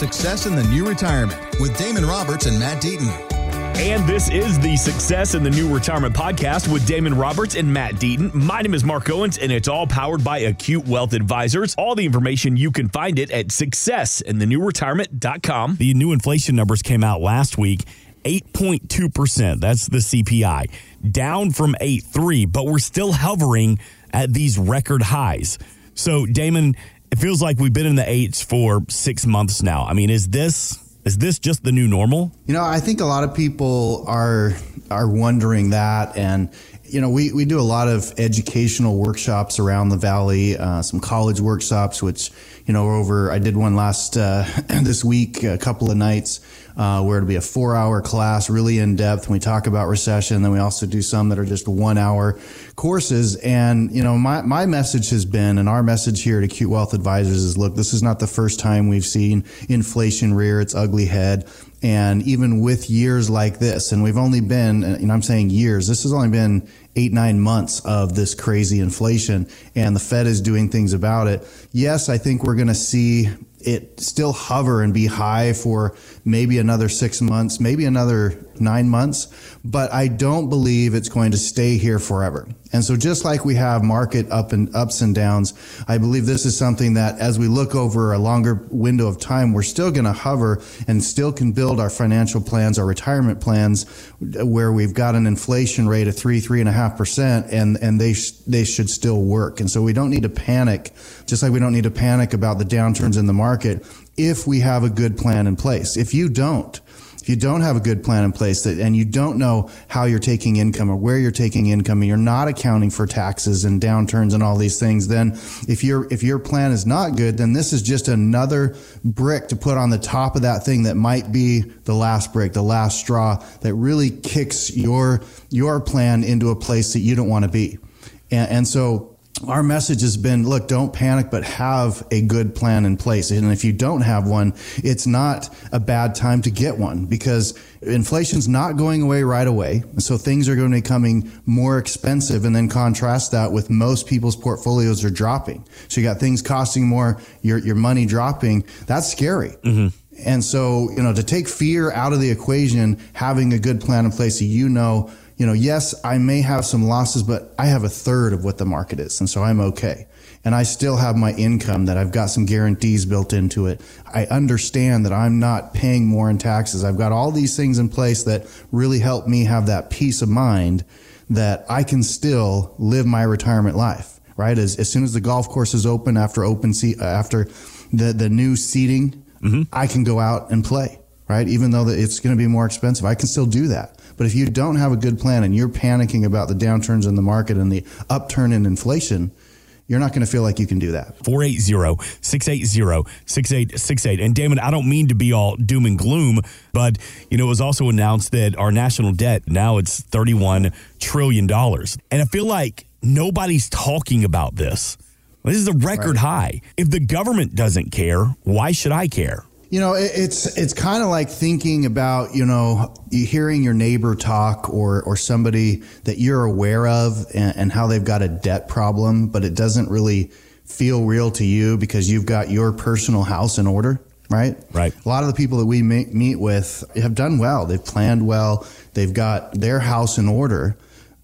Success in the New Retirement with Damon Roberts and Matt Deaton. And this is the Success in the New Retirement podcast with Damon Roberts and Matt Deaton. My name is Mark Owens, and it's all powered by Acute Wealth Advisors. All the information, you can find it at successinthenewretirement.com. The new inflation numbers came out last week, 8.2%. That's the CPI, down from 8.3, but we're still hovering at these record highs. So, Damon, it feels like we've been in the eights for 6 months now. I mean, is this just the new normal? You know, I think a lot of people are wondering that. And, you know, we do a lot of educational workshops around the Valley, some college workshops, which, you know, I did one last this week, a couple of nights where it'll be a 4-hour class, really in depth. And we talk about recession. Then we also do some that are just 1-hour courses. And, you know, my message has been, and our message here at Acute Wealth Advisors is, look, this is not the first time we've seen inflation rear its ugly head. And even with years like this, and we've only been, and I'm saying years, this has only been 8-9 months of this crazy inflation, and the Fed is doing things about it. Yes, I think we're going to see it still hover and be high for maybe another 6 months, maybe another 9 months, but I don't believe it's going to stay here forever. And so just like we have market ups and downs, I believe this is something that as we look over a longer window of time, we're still going to hover and still can build our financial plans, our retirement plans, where we've got an inflation rate of 3.5%, and they should still work. And so we don't need to panic, just like we don't need to panic about the downturns in the market if we have a good plan in place. If you don't have a good plan in place and you don't know how you're taking income or where you're taking income, and you're not accounting for taxes and downturns and all these things, then if your plan is not good, then this is just another brick to put on the top of that thing that might be the last brick, the last straw that really kicks your plan into a place that you don't want to be. And so our message has been, look, don't panic, but have a good plan in place. And if you don't have one, it's not a bad time to get one, because inflation's not going away right away. So things are going to be becoming more expensive. And then contrast that with most people's portfolios are dropping. So you got things costing more, your money dropping. That's scary. Mm-hmm. And so, you know, to take fear out of the equation, having a good plan in place, so you know, yes, I may have some losses, but I have a third of what the market is. And so I'm okay. And I still have my income that I've got some guarantees built into it. I understand that I'm not paying more in taxes. I've got all these things in place that really help me have that peace of mind that I can still live my retirement life, right? As soon as the golf course is open after the new seating, mm-hmm. I can go out and play, right? Even though it's going to be more expensive, I can still do that. But if you don't have a good plan and you're panicking about the downturns in the market and the upturn in inflation, you're not going to feel like you can do that. 480-680-6868. And Damon, I don't mean to be all doom and gloom, but you know, it was also announced that our national debt, now it's $31 trillion. And I feel like nobody's talking about this. This is a record high. If the government doesn't care, why should I care? You know, it's kind of like thinking about, you know, hearing your neighbor talk or somebody that you're aware of and how they've got a debt problem, but it doesn't really feel real to you because you've got your personal house in order. Right. Right. A lot of the people that we meet with have done well. They've planned well. They've got their house in order.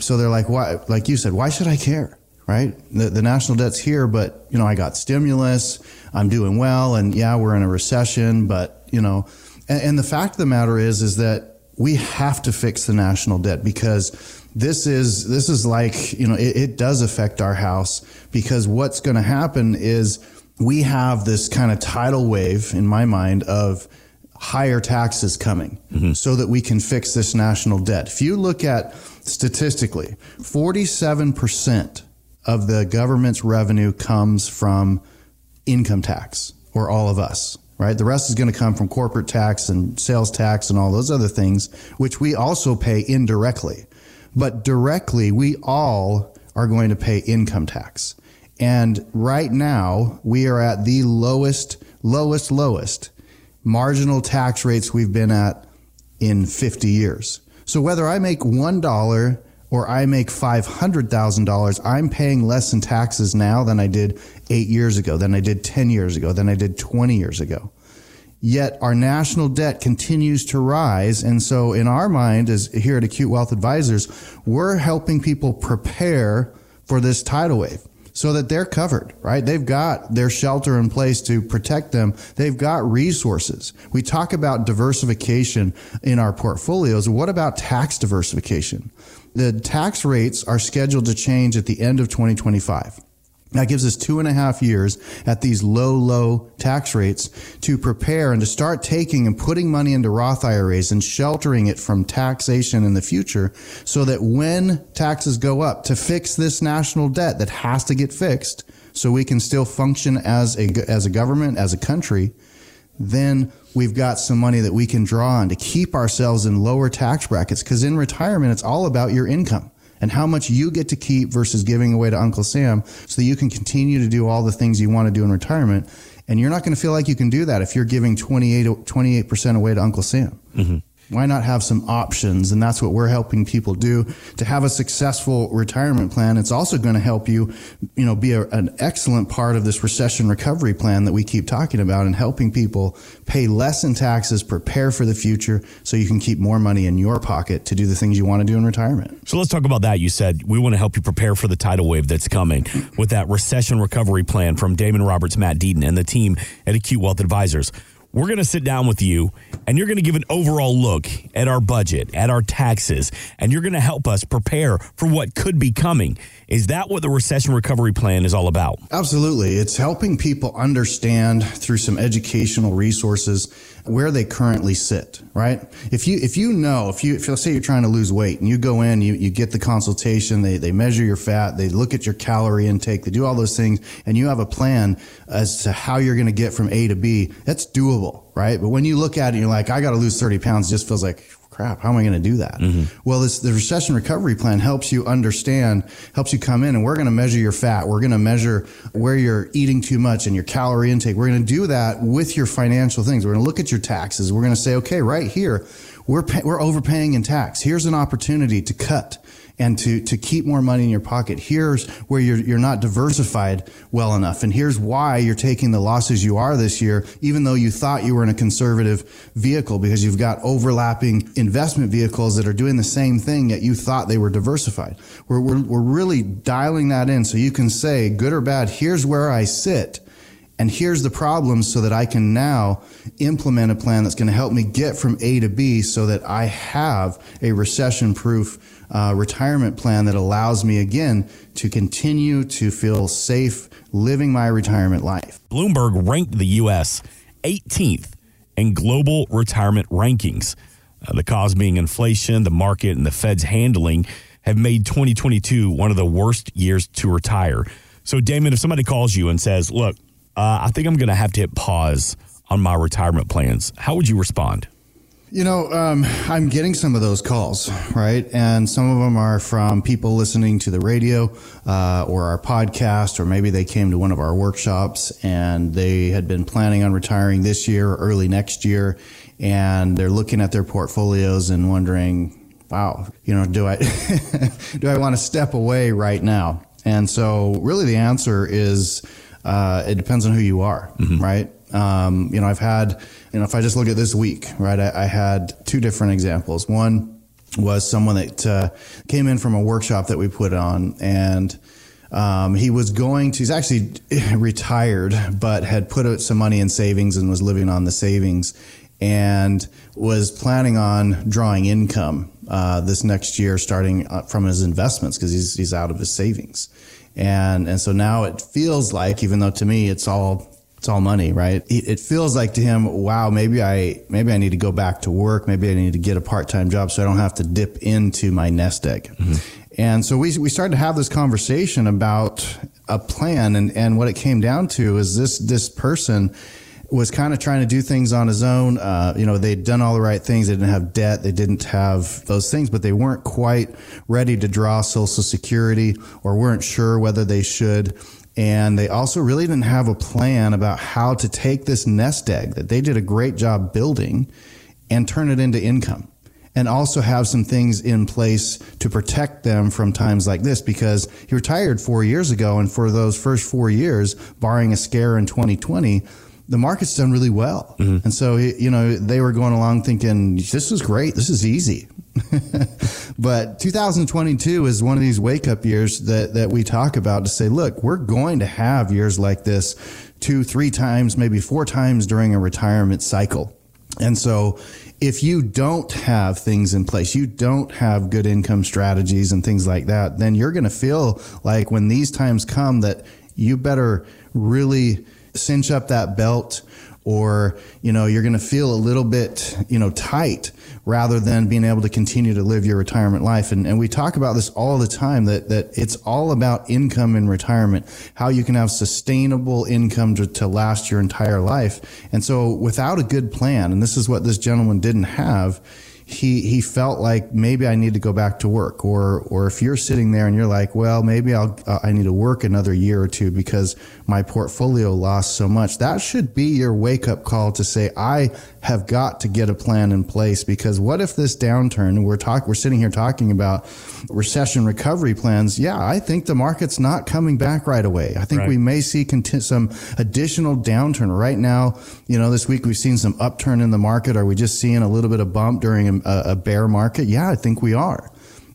So they're like, why? Like you said, why should I care? Right. The national debt's here, but, you know, I got stimulus. I'm doing well. And yeah, we're in a recession. But, you know, and the fact of the matter is that we have to fix the national debt, because this is like, you know, it does affect our house, because what's going to happen is we have this kind of tidal wave in my mind of higher taxes coming, mm-hmm. so that we can fix this national debt. If you look at statistically, 47% of the government's revenue comes from income tax, or all of us, right? The rest is going to come from corporate tax and sales tax and all those other things, which we also pay indirectly. But directly, we all are going to pay income tax. And right now, we are at the lowest marginal tax rates we've been at in 50 years. So whether I make $1 or I make $500,000, I'm paying less in taxes now than I did 8 years ago, than I did 10 years ago, than I did 20 years ago. Yet our national debt continues to rise. And so in our mind, as here at Acute Wealth Advisors, we're helping people prepare for this tidal wave so that they're covered, right? They've got their shelter in place to protect them. They've got resources. We talk about diversification in our portfolios. What about tax diversification? The tax rates are scheduled to change at the end of 2025. That gives us 2.5 years at these low, low tax rates to prepare and to start taking and putting money into Roth IRAs and sheltering it from taxation in the future so that when taxes go up to fix this national debt that has to get fixed so we can still function as a government, as a country, then we've got some money that we can draw on to keep ourselves in lower tax brackets. Because in retirement, it's all about your income and how much you get to keep versus giving away to Uncle Sam so that you can continue to do all the things you want to do in retirement. And you're not going to feel like you can do that if you're giving 28% away to Uncle Sam. Mm-hmm. Why not have some options? And that's what we're helping people do to have a successful retirement plan. It's also going to help you, be an excellent part of this recession recovery plan that we keep talking about and helping people pay less in taxes, prepare for the future so you can keep more money in your pocket to do the things you want to do in retirement. So let's talk about that. You said we want to help you prepare for the tidal wave that's coming with that recession recovery plan from Damon Roberts, Matt Deaton, and the team at Acute Wealth Advisors. We're going to sit down with you and you're going to give an overall look at our budget, at our taxes, and you're going to help us prepare for what could be coming. Is that what the recession recovery plan is all about? Absolutely. It's helping people understand through some educational resources where they currently sit, right? If let's say you're trying to lose weight and you go in, you get the consultation, they measure your fat, they look at your calorie intake, they do all those things, and you have a plan as to how you're going to get from A to B, that's doable, right? But when you look at it, you're like, I got to lose 30 pounds, it just feels like, crap, how am I going to do that? Mm-hmm. Well, the recession recovery plan helps you understand, helps you come in, and we're going to measure your fat. We're going to measure where you're eating too much and your calorie intake. We're going to do that with your financial things. We're going to look at your taxes. We're going to say, okay, right here, we're overpaying in tax. Here's an opportunity to cut and to keep more money in your pocket. Here's where you're not diversified well enough. And here's why you're taking the losses you are this year, even though you thought you were in a conservative vehicle, because you've got overlapping investment vehicles that are doing the same thing, yet you thought they were diversified. We're really dialing that in so you can say, good or bad, here's where I sit. And here's the problem so that I can now implement a plan that's going to help me get from A to B so that I have a recession-proof retirement plan that allows me, again, to continue to feel safe living my retirement life. Bloomberg ranked the U.S. 18th in global retirement rankings. The cause being inflation, the market, and the Fed's handling have made 2022 one of the worst years to retire. So, Damon, if somebody calls you and says, look, I think I'm going to have to hit pause on my retirement plans, how would you respond? I'm getting some of those calls, right? And some of them are from people listening to the radio or our podcast, or maybe they came to one of our workshops and they had been planning on retiring this year or early next year, and they're looking at their portfolios and wondering, wow, do I want to step away right now? And so really the answer is, it depends on who you are, mm-hmm. right? I've had, if I just look at this week, right, I had two different examples. One was someone that came in from a workshop that we put on, and he's actually retired, but had put out some money in savings and was living on the savings and was planning on drawing income this next year, starting from his investments, because he's out of his savings. And so now it feels like, even though to me it's all money, right? It feels like to him, wow, maybe I need to go back to work. Maybe I need to get a part-time job so I don't have to dip into my nest egg. Mm-hmm. And so we started to have this conversation about a plan, and what it came down to is this person was kind of trying to do things on his own. They'd done all the right things. They didn't have debt. They didn't have those things, but they weren't quite ready to draw Social Security, or weren't sure whether they should. And they also really didn't have a plan about how to take this nest egg that they did a great job building and turn it into income, and also have some things in place to protect them from times like this, because he retired 4 years ago. And for those first 4 years, barring a scare in 2020, the market's done really well. Mm-hmm. And so, you know, they were going along thinking, this is great. This is easy. But 2022 is one of these wake up years that we talk about to say, look, we're going to have years like this 2, 3 times, maybe 4 times during a retirement cycle. And so if you don't have things in place, you don't have good income strategies and things like that, then you're going to feel like when these times come that you better really cinch up that belt, or, you know, you're going to feel a little bit, you know, tight rather than being able to continue to live your retirement life. And we talk about this all the time, that it's all about income in retirement, how you can have sustainable income to last your entire life. And so without a good plan, and this is what this gentleman didn't have, he felt like, maybe I need to go back to work, or if you're sitting there and you're like, well, maybe I need to work another year or two because my portfolio lost so much. That should be your wake up call to say, I have got to get a plan in place, because what if this downturn, we're sitting here talking about recession recovery plans. Yeah, I think the market's not coming back right away. I think we may see some additional downturn right now. You know, this week we've seen some upturn in the market. Are we just seeing a little bit of bump during a bear market? Yeah, I think we are.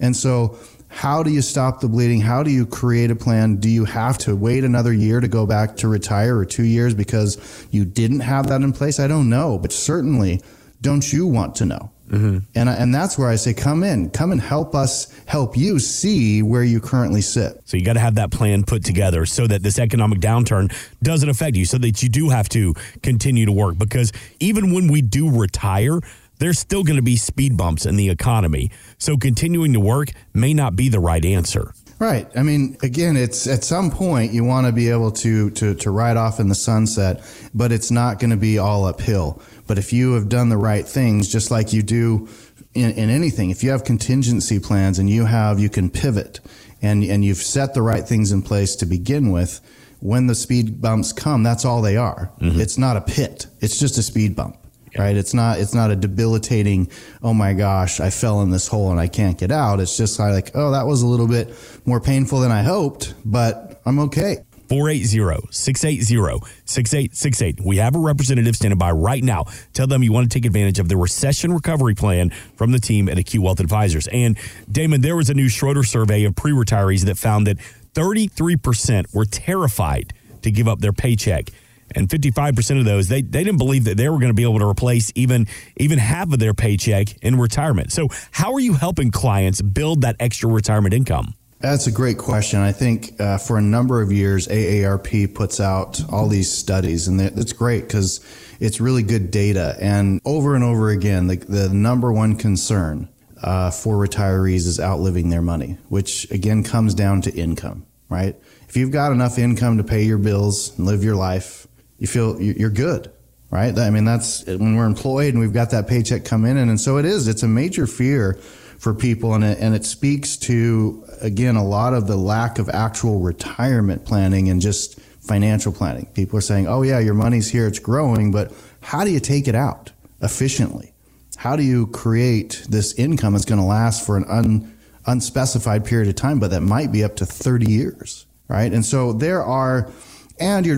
And so how do you stop the bleeding? How do you create a plan? Do you have to wait another year to go back to retire, or 2 years because you didn't have that in place? I don't know, but certainly don't you want to know? Mm-hmm. And that's where I say, come and help us help you see where you currently sit. So you got to have that plan put together so that this economic downturn doesn't affect you, so that you do have to continue to work, because even when we do retire, there's still going to be speed bumps in the economy. So continuing to work may not be the right answer. Right. I mean, again, it's at some point you want to be able to ride off in the sunset, but it's not going to be all uphill. But if you have done the right things, just like you do in anything, if you have contingency plans and you can pivot and you've set the right things in place to begin with, when the speed bumps come, that's all they are. Mm-hmm. It's not a pit. It's just a speed bump. Right. It's not a debilitating, oh my gosh, I fell in this hole and I can't get out. It's just like, oh, that was a little bit more painful than I hoped, but I'm okay. 480-680-6868. We have a representative standing by right now. Tell them you want to take advantage of the recession recovery plan from the team at Acute Wealth Advisors. And Damon, there was a new Schroder survey of pre-retirees that found that 33% were terrified to give up their paycheck. And 55% of those, they didn't believe that they were going to be able to replace even half of their paycheck in retirement. So how are you helping clients build that extra retirement income? That's a great question. I think for a number of years, AARP puts out all these studies, and that's great because it's really good data. And over again, the number one concern for retirees is outliving their money, which again comes down to income, right? If you've got enough income to pay your bills and live your life, you feel you're good, right? I mean, that's when we're employed and we've got that paycheck come in. And so it's a major fear for people. And it speaks to, again, a lot of the lack of actual retirement planning and just financial planning. People are saying, oh yeah, your money's here, it's growing, but how do you take it out efficiently? How do you create this income that's going to last for an unspecified period of time, but that might be up to 30 years, right? And so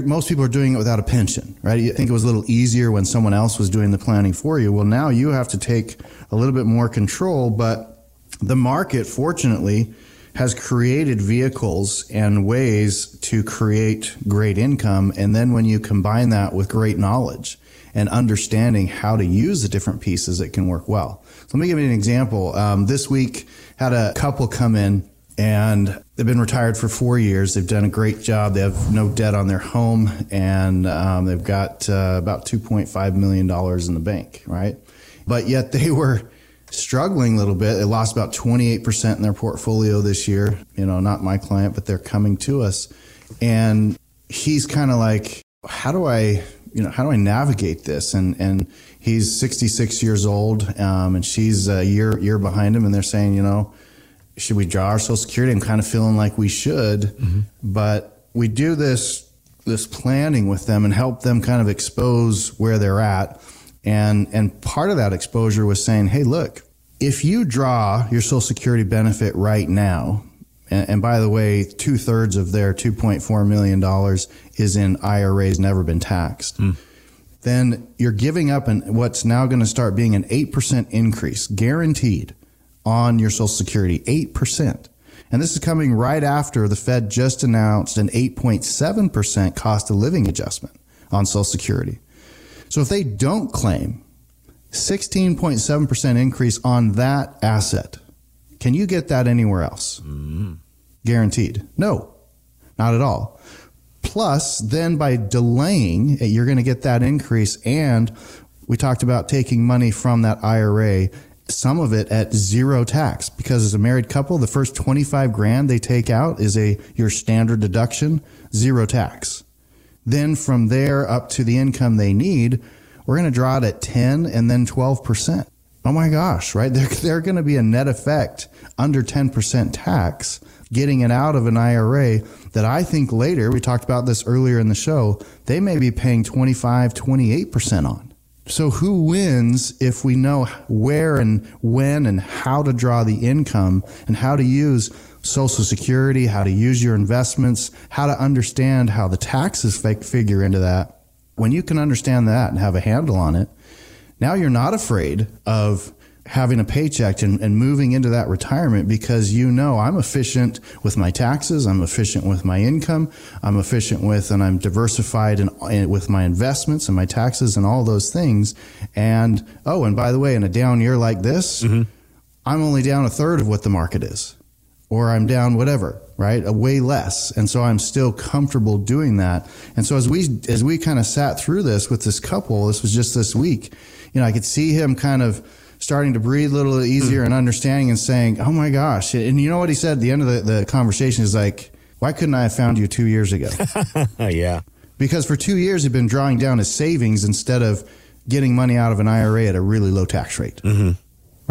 most people are doing it without a pension, right? You think it was a little easier when someone else was doing the planning for you. Well, now you have to take a little bit more control, but the market, fortunately, has created vehicles and ways to create great income. And then when you combine that with great knowledge and understanding how to use the different pieces, it can work well. So let me give you an example. This week, had a couple come in, and they've been retired for 4 years. They've done a great job. They have no debt on their home, and they've got about $2.5 million in the bank, right? But yet they were struggling a little bit. They lost about 28% in their portfolio this year. You know, not my client, but they're coming to us. And he's kind of like, how do I navigate this? And he's 66 years old, and she's a year behind him, and they're saying, you know, should we draw our Social Security? I'm kind of feeling like we should, mm-hmm. But we do this planning with them and help them kind of expose where they're at. And part of that exposure was saying, hey, look, if you draw your Social Security benefit right now, and by the way, 2/3 of their $2.4 million is in IRAs, never been taxed. Mm. then you're giving up an, what's now going to start being an 8% increase, guaranteed, on your Social Security, 8%. And this is coming right after the Fed just announced an 8.7% cost of living adjustment on Social Security. So if they don't claim, 16.7% increase on that asset. Can you get that anywhere else? Mm-hmm. Guaranteed. No, not at all. Plus, then by delaying, you're going to get that increase. And we talked about taking money from that IRA, some of it at zero tax, because as a married couple, the first 25 grand they take out is your standard deduction, zero tax. Then from there up to the income they need, we're going to draw it at 10 and then 12%. Oh my gosh, right? They're going to be a net effect under 10% tax, getting it out of an IRA that I think later, we talked about this earlier in the show, they may be paying 25, 28% on. So who wins if we know where and when and how to draw the income and how to use Social Security, how to use your investments, how to understand how the taxes figure into that? When you can understand that and have a handle on it, now you're not afraid of having a paycheck and moving into that retirement, because you know, I'm efficient with my taxes, I'm efficient with my income, I'm efficient with, and I'm diversified in with my investments and my taxes and all those things. And, oh, and by the way, in a down year like this, mm-hmm. I'm only down a third of what the market is, or I'm down whatever, right? A way less. And so I'm still comfortable doing that. And so as we kind of sat through this with this couple, this was just this week, you know, I could see him kind of starting to breathe a little easier and understanding and saying, oh my gosh. And you know what he said at the end of the conversation is like, why couldn't I have found you 2 years ago? Yeah. Because for 2 years, he'd been drawing down his savings instead of getting money out of an IRA at a really low tax rate. Mm-hmm.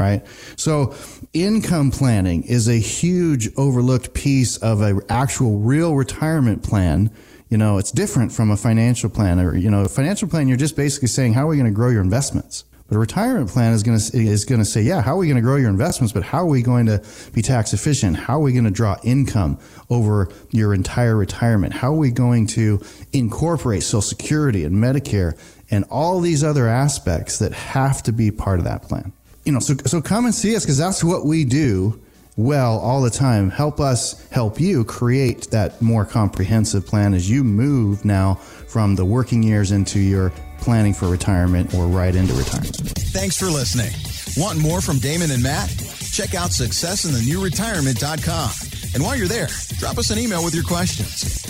Right. So income planning is a huge overlooked piece of a actual real retirement plan. You know, it's different from a financial plan, or, you know, a financial plan, you're just basically saying, how are we going to grow your investments? But a retirement plan is going to say, yeah, how are we going to grow your investments? But how are we going to be tax efficient? How are we going to draw income over your entire retirement? How are we going to incorporate Social Security and Medicare and all these other aspects that have to be part of that plan? You know, so come and see us, because that's what we do well all the time. Help us help you create that more comprehensive plan as you move now from the working years into your planning for retirement or right into retirement. Thanks for listening. Want more from Damon and Matt? Check out successinthenewretirement.com. And while you're there, drop us an email with your questions.